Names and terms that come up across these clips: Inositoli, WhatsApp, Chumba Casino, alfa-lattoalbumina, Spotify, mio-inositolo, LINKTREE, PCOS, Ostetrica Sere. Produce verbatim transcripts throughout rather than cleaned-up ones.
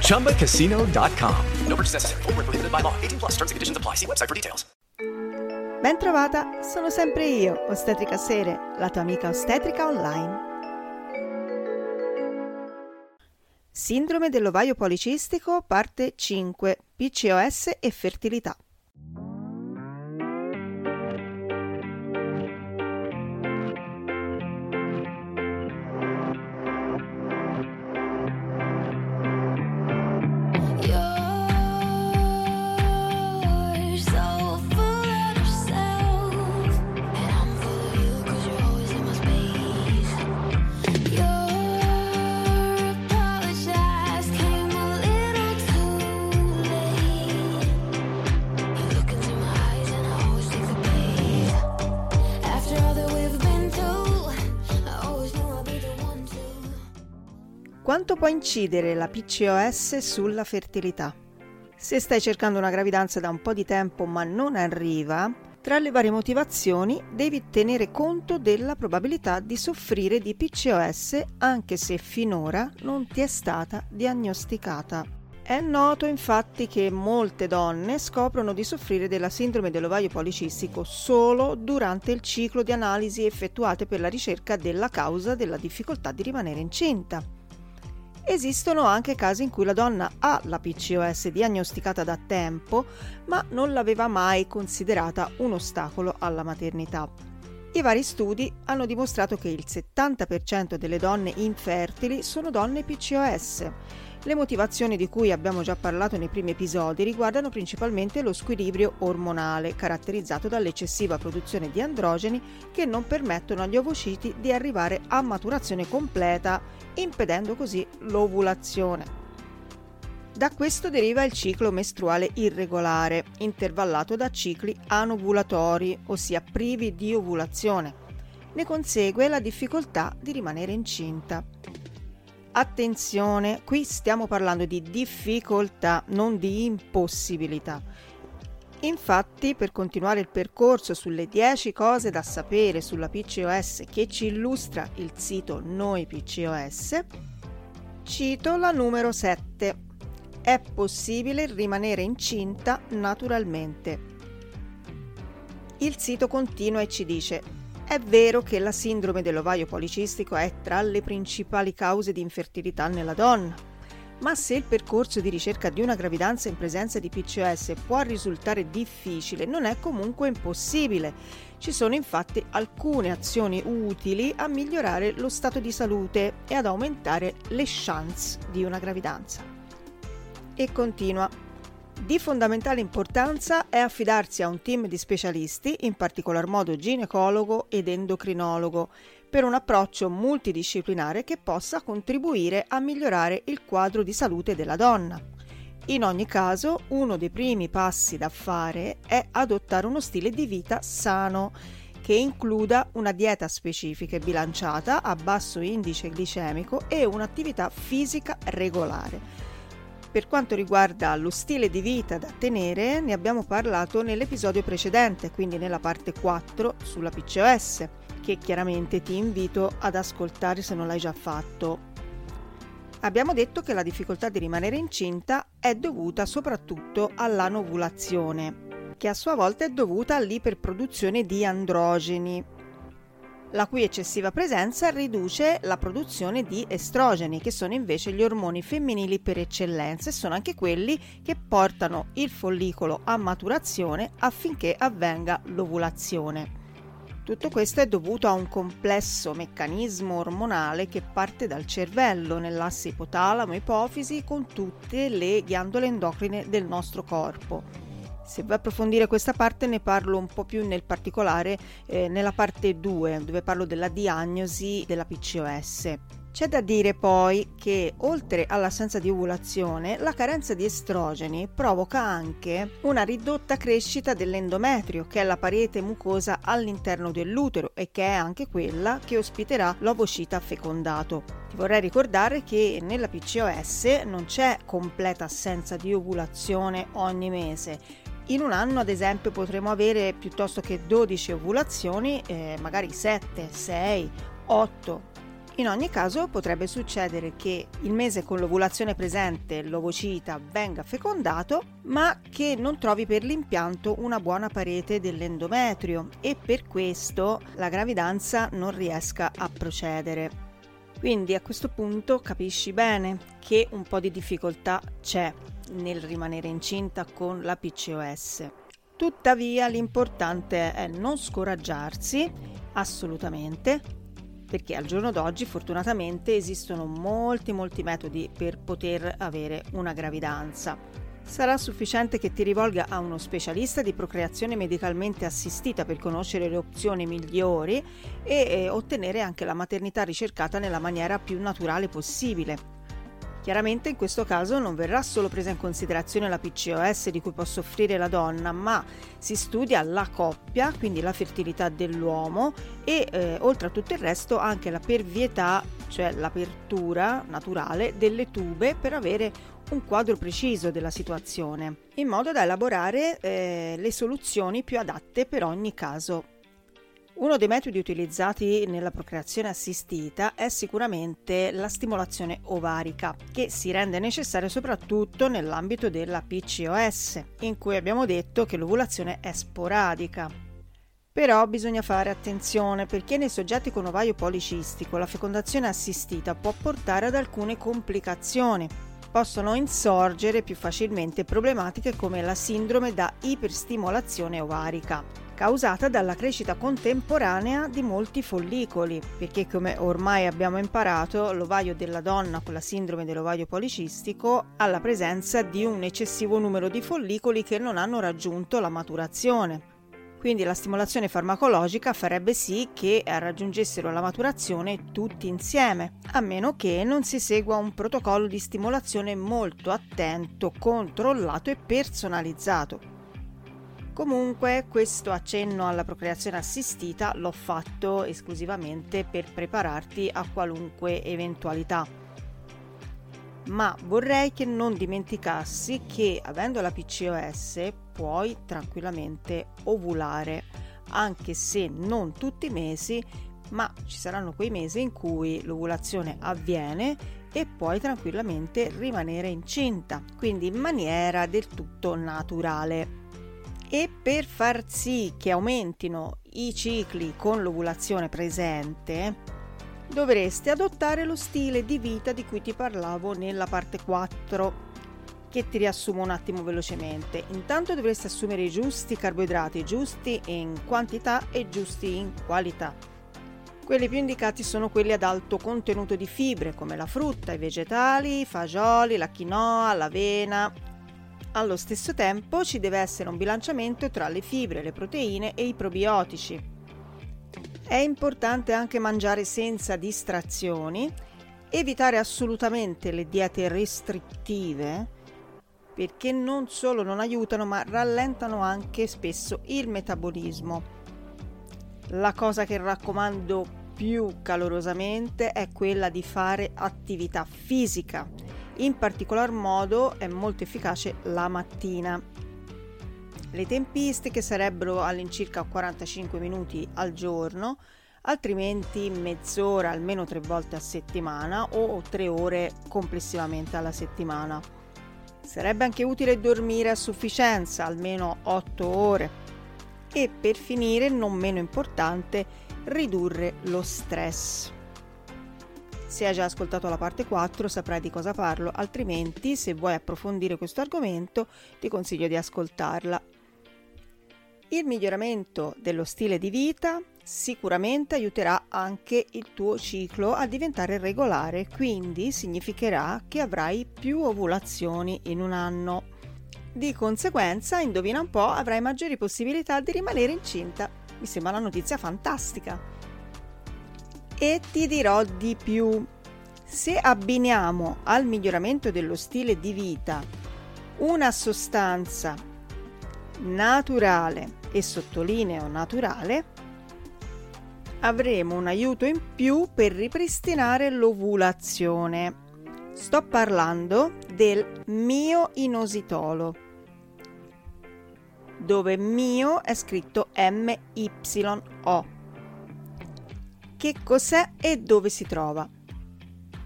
chumba casino dot com. No purchase necessary. Void where prohibited by law. eighteen plus. Terms and conditions apply. See website for details. Ben trovata, sono sempre io, Ostetrica Sere, la tua amica ostetrica online. Sindrome dell'ovaio policistico, parte cinque, P C O S e fertilità. Quanto può incidere la P C O S sulla fertilità? Se stai cercando una gravidanza da un po' di tempo ma non arriva, tra le varie motivazioni devi tenere conto della probabilità di soffrire di P C O S anche se finora non ti è stata diagnosticata. È noto infatti che molte donne scoprono di soffrire della sindrome dell'ovaio policistico solo durante il ciclo di analisi effettuate per la ricerca della causa della difficoltà di rimanere incinta. Esistono anche casi in cui la donna ha la P C O S diagnosticata da tempo, ma non l'aveva mai considerata un ostacolo alla maternità. I vari studi hanno dimostrato che il settanta per cento delle donne infertili sono donne P C O S. Le motivazioni di cui abbiamo già parlato nei primi episodi riguardano principalmente lo squilibrio ormonale, caratterizzato dall'eccessiva produzione di androgeni che non permettono agli ovociti di arrivare a maturazione completa, impedendo così l'ovulazione. Da questo deriva il ciclo mestruale irregolare, intervallato da cicli anovulatori, ossia privi di ovulazione. Ne consegue la difficoltà di rimanere incinta. Attenzione, qui stiamo parlando di difficoltà, non di impossibilità. Infatti, per continuare il percorso sulle dieci cose da sapere sulla P C O S che ci illustra il sito Noi P C O S, cito la numero sette. È possibile rimanere incinta naturalmente. Il sito continua e ci dice: è vero che la sindrome dell'ovaio policistico è tra le principali cause di infertilità nella donna, ma se il percorso di ricerca di una gravidanza in presenza di P C O S può risultare difficile, non è comunque impossibile. Ci sono infatti alcune azioni utili a migliorare lo stato di salute e ad aumentare le chance di una gravidanza. E continua. Di fondamentale importanza è affidarsi a un team di specialisti, in particolar modo ginecologo ed endocrinologo, per un approccio multidisciplinare che possa contribuire a migliorare il quadro di salute della donna. In ogni caso, uno dei primi passi da fare è adottare uno stile di vita sano, che includa una dieta specifica e bilanciata a basso indice glicemico e un'attività fisica regolare. Per quanto riguarda lo stile di vita da tenere, ne abbiamo parlato nell'episodio precedente, quindi nella parte quattro sulla P C O S, che chiaramente ti invito ad ascoltare se non l'hai già fatto. Abbiamo detto che la difficoltà di rimanere incinta è dovuta soprattutto all'anovulazione, che a sua volta è dovuta all'iperproduzione di androgeni. la cui eccessiva presenza riduce la produzione di estrogeni, che sono invece gli ormoni femminili per eccellenza e sono anche quelli che portano il follicolo a maturazione affinché avvenga l'ovulazione. Tutto questo è dovuto a un complesso meccanismo ormonale che parte dal cervello, nell'asse ipotalamo-ipofisi, con tutte le ghiandole endocrine del nostro corpo. Se vuoi approfondire questa parte ne parlo un po' più nel particolare eh, nella parte due, dove parlo della diagnosi della P C O S. C'è da dire poi che, oltre all'assenza di ovulazione, la carenza di estrogeni provoca anche una ridotta crescita dell'endometrio, che è la parete mucosa all'interno dell'utero e che è anche quella che ospiterà l'ovocita fecondato. Ti vorrei ricordare che nella P C O S non c'è completa assenza di ovulazione ogni mese. In un anno, ad esempio, potremo avere, piuttosto che dodici ovulazioni, eh, magari sette, sei, otto. In ogni caso potrebbe succedere che il mese con l'ovulazione presente l'ovocita venga fecondato, ma che non trovi per l'impianto una buona parete dell'endometrio e per questo la gravidanza non riesca a procedere. Quindi a questo punto capisci bene che un po' di difficoltà c'è nel rimanere incinta con la P C O S. Tuttavia l'importante è non scoraggiarsi assolutamente, perché al giorno d'oggi fortunatamente esistono molti molti metodi per poter avere una gravidanza. Sarà sufficiente che ti rivolga a uno specialista di procreazione medicalmente assistita per conoscere le opzioni migliori e eh, ottenere anche la maternità ricercata nella maniera più naturale possibile. Chiaramente in questo caso non verrà solo presa in considerazione la P C O S di cui può soffrire la donna, ma si studia la coppia, quindi la fertilità dell'uomo e eh, oltre a tutto il resto anche la pervietà, cioè l'apertura naturale delle tube, per avere un quadro preciso della situazione, in modo da elaborare eh, le soluzioni più adatte per ogni caso. Uno dei metodi utilizzati nella procreazione assistita è sicuramente la stimolazione ovarica, che si rende necessaria soprattutto nell'ambito della P C O S, in cui abbiamo detto che l'ovulazione è sporadica. Però bisogna fare attenzione, perché nei soggetti con ovario policistico la fecondazione assistita può portare ad alcune complicazioni. Possono insorgere più facilmente problematiche come la sindrome da iperstimolazione ovarica, causata dalla crescita contemporanea di molti follicoli, perché come ormai abbiamo imparato l'ovario della donna con la sindrome dell'ovario policistico ha la presenza di un eccessivo numero di follicoli che non hanno raggiunto la maturazione. Quindi la stimolazione farmacologica farebbe sì che raggiungessero la maturazione tutti insieme, a meno che non si segua un protocollo di stimolazione molto attento, controllato e personalizzato. Comunque questo accenno alla procreazione assistita l'ho fatto esclusivamente per prepararti a qualunque eventualità. Ma vorrei che non dimenticassi che avendo la P C O S puoi tranquillamente ovulare, anche se non tutti i mesi, ma ci saranno quei mesi in cui l'ovulazione avviene e puoi tranquillamente rimanere incinta, quindi in maniera del tutto naturale. E per far sì che aumentino i cicli con l'ovulazione presente, dovresti adottare lo stile di vita di cui ti parlavo nella parte quattro, che ti riassumo un attimo velocemente. Intanto dovresti assumere i giusti carboidrati, giusti in quantità e giusti in qualità. Quelli più indicati sono quelli ad alto contenuto di fibre, come la frutta, i vegetali, i fagioli, la quinoa, l'avena. Allo stesso tempo ci deve essere un bilanciamento tra le fibre, le proteine e i probiotici. È importante anche mangiare senza distrazioni, evitare assolutamente le diete restrittive, perché non solo non aiutano ma rallentano anche spesso il metabolismo. La cosa che raccomando più calorosamente è quella di fare attività fisica. In particolar modo è molto efficace la mattina. Le tempistiche sarebbero all'incirca quarantacinque minuti al giorno, altrimenti mezz'ora almeno tre volte a settimana o tre ore complessivamente alla settimana. Sarebbe anche utile dormire a sufficienza, almeno otto ore. e per finire, non meno importante, ridurre lo stress. Se hai già ascoltato la parte quattro saprai di cosa parlo, altrimenti se vuoi approfondire questo argomento ti consiglio di ascoltarla. Il miglioramento dello stile di vita sicuramente aiuterà anche il tuo ciclo a diventare regolare, quindi significherà che avrai più ovulazioni in un anno. Di conseguenza, indovina un po', avrai maggiori possibilità di rimanere incinta. Mi sembra una notizia fantastica. E ti dirò di più. Se abbiniamo al miglioramento dello stile di vita una sostanza naturale, e sottolineo naturale, avremo un aiuto in più per ripristinare l'ovulazione. Sto parlando del mio-inositolo, dove mio è scritto M Y O. Che cos'è e dove si trova?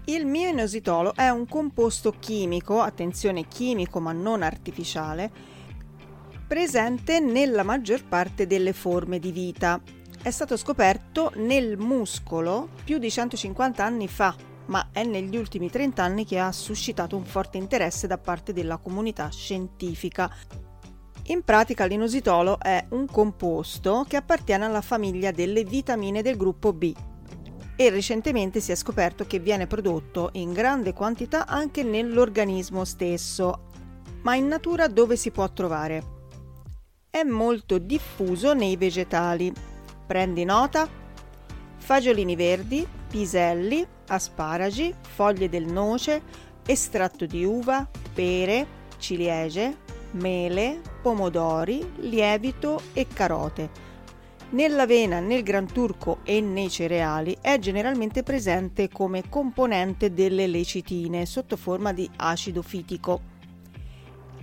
Il mio-inositolo è un composto chimico, attenzione chimico ma non artificiale, presente nella maggior parte delle forme di vita. È stato scoperto nel muscolo più di centocinquanta anni fa, ma è negli ultimi trenta anni che ha suscitato un forte interesse da parte della comunità scientifica. In pratica l'inositolo è un composto che appartiene alla famiglia delle vitamine del gruppo B e recentemente si è scoperto che viene prodotto in grande quantità anche nell'organismo stesso, ma in natura dove si può trovare? È molto diffuso nei vegetali. Prendi nota: fagiolini verdi, piselli, asparagi, foglie del noce, estratto di uva, pere, ciliegie, mele, pomodori, lievito e carote. Nell'avena, nel gran turco e nei cereali è generalmente presente come componente delle lecitine sotto forma di acido fitico.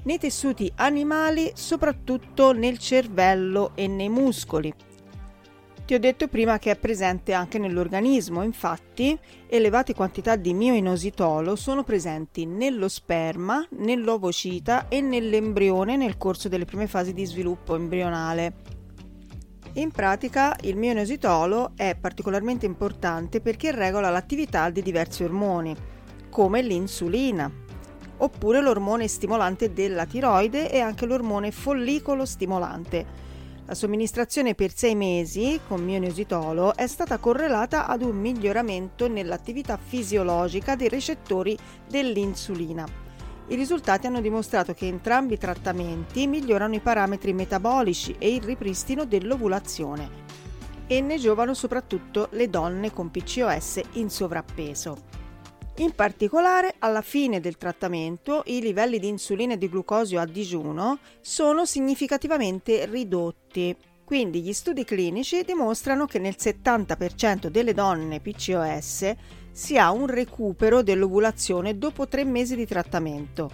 Nei tessuti animali, soprattutto nel cervello e nei muscoli. Ti ho detto prima che è presente anche nell'organismo, infatti elevate quantità di mio-inositolo sono presenti nello sperma, nell'ovocita e nell'embrione nel corso delle prime fasi di sviluppo embrionale. In pratica il mio-inositolo è particolarmente importante perché regola l'attività di diversi ormoni, come l'insulina, oppure l'ormone stimolante della tiroide e anche l'ormone follicolo stimolante. La somministrazione per sei mesi con mio-inositolo è stata correlata ad un miglioramento nell'attività fisiologica dei recettori dell'insulina. I risultati hanno dimostrato che entrambi i trattamenti migliorano i parametri metabolici e il ripristino dell'ovulazione e ne giovano soprattutto le donne con P C O S in sovrappeso. In particolare, alla fine del trattamento, i livelli di insulina e di glucosio a digiuno sono significativamente ridotti. Quindi gli studi clinici dimostrano che nel settanta per cento delle donne P C O S si ha un recupero dell'ovulazione dopo tre mesi di trattamento.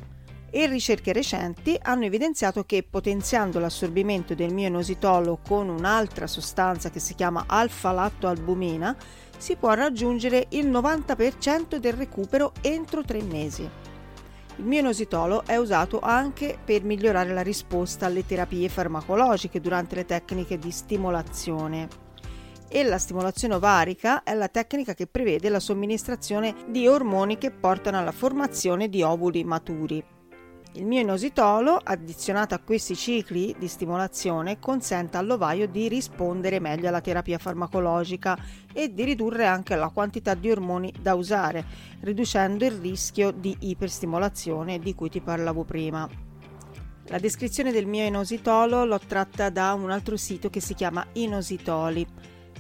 E ricerche recenti hanno evidenziato che potenziando l'assorbimento del mio-inositolo con un'altra sostanza che si chiama alfa-lattoalbumina si può raggiungere il novanta per cento del recupero entro tre mesi. Il mio-inositolo è usato anche per migliorare la risposta alle terapie farmacologiche durante le tecniche di stimolazione. E la stimolazione ovarica è la tecnica che prevede la somministrazione di ormoni che portano alla formazione di ovuli maturi. Il mio-inositolo, addizionato a questi cicli di stimolazione, consente all'ovaio di rispondere meglio alla terapia farmacologica e di ridurre anche la quantità di ormoni da usare, riducendo il rischio di iperstimolazione di cui ti parlavo prima. La descrizione del mio-inositolo l'ho tratta da un altro sito che si chiama Inositoli,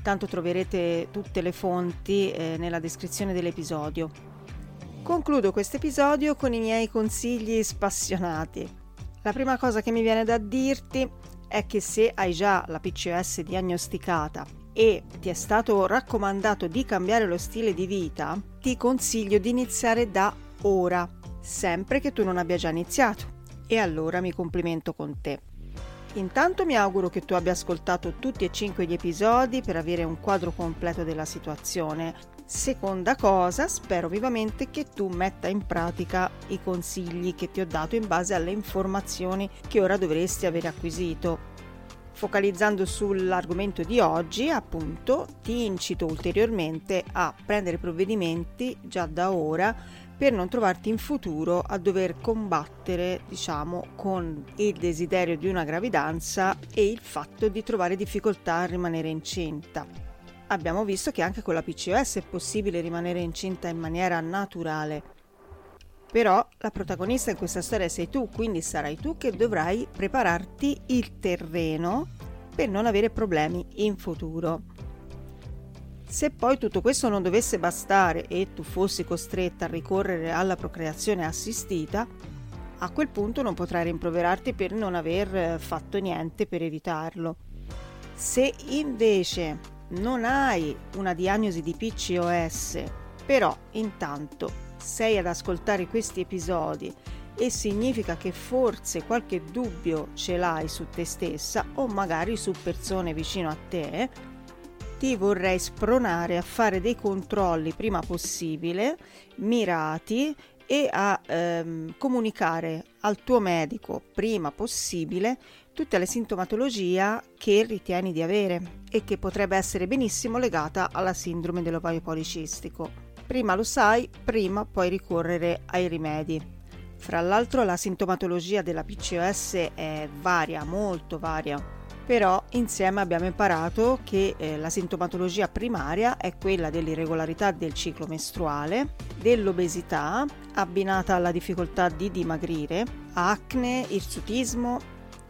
tanto troverete tutte le fonti eh, nella descrizione dell'episodio. Concludo questo episodio con i miei consigli spassionati. La prima cosa che mi viene da dirti è che se hai già la P C O S diagnosticata e ti è stato raccomandato di cambiare lo stile di vita, ti consiglio di iniziare da ora, sempre che tu non abbia già iniziato. E allora mi complimento con te. Intanto mi auguro che tu abbia ascoltato tutti e cinque gli episodi per avere un quadro completo della situazione. Seconda cosa, spero vivamente che tu metta in pratica i consigli che ti ho dato in base alle informazioni che ora dovresti aver acquisito. focalizzando sull'argomento di oggi, appunto, ti incito ulteriormente a prendere provvedimenti già da ora per non trovarti in futuro a dover combattere, diciamo, con il desiderio di una gravidanza e il fatto di trovare difficoltà a rimanere incinta. Abbiamo visto che anche con la P C O S è possibile rimanere incinta in maniera naturale. Però la protagonista in questa storia sei tu, quindi sarai tu che dovrai prepararti il terreno per non avere problemi in futuro. Se poi tutto questo non dovesse bastare e tu fossi costretta a ricorrere alla procreazione assistita, a quel punto non potrai rimproverarti per non aver fatto niente per evitarlo. Se invece non hai una diagnosi di P C O S, però intanto sei ad ascoltare questi episodi e significa che forse qualche dubbio ce l'hai su te stessa o magari su persone vicino a te, ti vorrei spronare a fare dei controlli prima possibile, mirati, e a ehm, comunicare al tuo medico prima possibile tutta la sintomatologia che ritieni di avere e che potrebbe essere benissimo legata alla sindrome dell'ovaio policistico. Prima lo sai, prima puoi ricorrere ai rimedi. Fra l'altro la sintomatologia della P C O S è varia, molto varia, però insieme abbiamo imparato che eh, la sintomatologia primaria è quella dell'irregolarità del ciclo mestruale, dell'obesità abbinata alla difficoltà di dimagrire, acne, irsutismo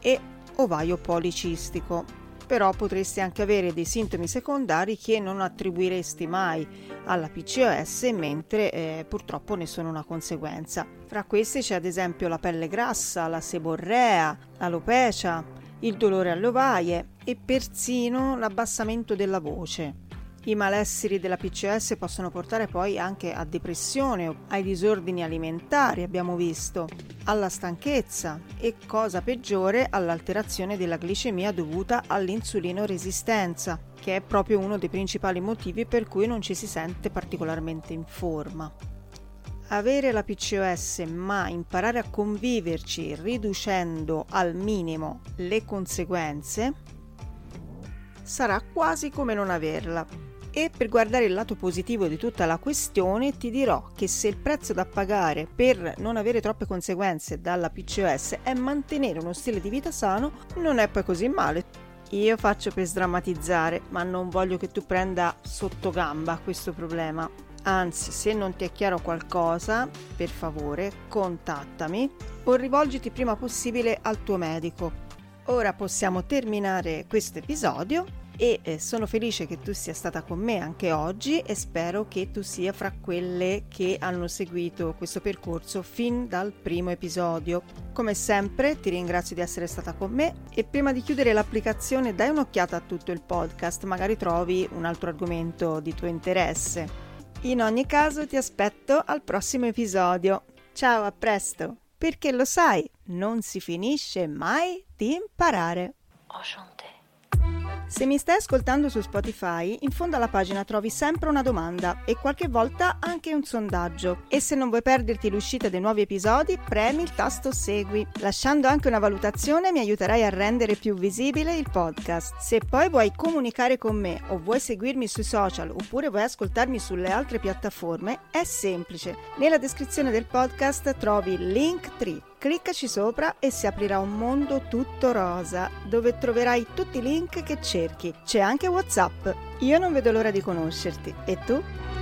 e ovaio policistico. Però potresti anche avere dei sintomi secondari che non attribuiresti mai alla P C O S, mentre eh, purtroppo ne sono una conseguenza. Fra questi c'è ad esempio la pelle grassa, la seborrea, l'alopecia, il dolore alle ovaie e persino l'abbassamento della voce. I malesseri della P C O S possono portare poi anche a depressione, ai disordini alimentari, abbiamo visto, alla stanchezza e, cosa peggiore, all'alterazione della glicemia dovuta all'insulino resistenza, che è proprio uno dei principali motivi per cui non ci si sente particolarmente in forma. Avere la P C O S, ma imparare a conviverci riducendo al minimo le conseguenze, sarà quasi come non averla. E per guardare il lato positivo di tutta la questione ti dirò che se il prezzo da pagare per non avere troppe conseguenze dalla P C O S è mantenere uno stile di vita sano, non è poi così male. Io faccio per sdrammatizzare, ma non voglio che tu prenda sotto gamba questo problema. Anzi, se non ti è chiaro qualcosa, per favore contattami o rivolgiti prima possibile al tuo medico. Ora possiamo terminare questo episodio. E sono felice che tu sia stata con me anche oggi e spero che tu sia fra quelle che hanno seguito questo percorso fin dal primo episodio. Come sempre ti ringrazio di essere stata con me e prima di chiudere l'applicazione dai un'occhiata a tutto il podcast, magari trovi un altro argomento di tuo interesse. In ogni caso ti aspetto al prossimo episodio. Ciao, a presto! Perché lo sai, non si finisce mai di imparare. Se mi stai ascoltando su Spotify, in fondo alla pagina trovi sempre una domanda e qualche volta anche un sondaggio. E se non vuoi perderti l'uscita dei nuovi episodi, premi il tasto Segui. Lasciando anche una valutazione mi aiuterai a rendere più visibile il podcast. Se poi vuoi comunicare con me o vuoi seguirmi sui social oppure vuoi ascoltarmi sulle altre piattaforme, è semplice. Nella descrizione del podcast trovi LINKTREE. Cliccaci sopra e si aprirà un mondo tutto rosa, dove troverai tutti i link che cerchi. C'è anche WhatsApp. Io non vedo l'ora di conoscerti. E tu?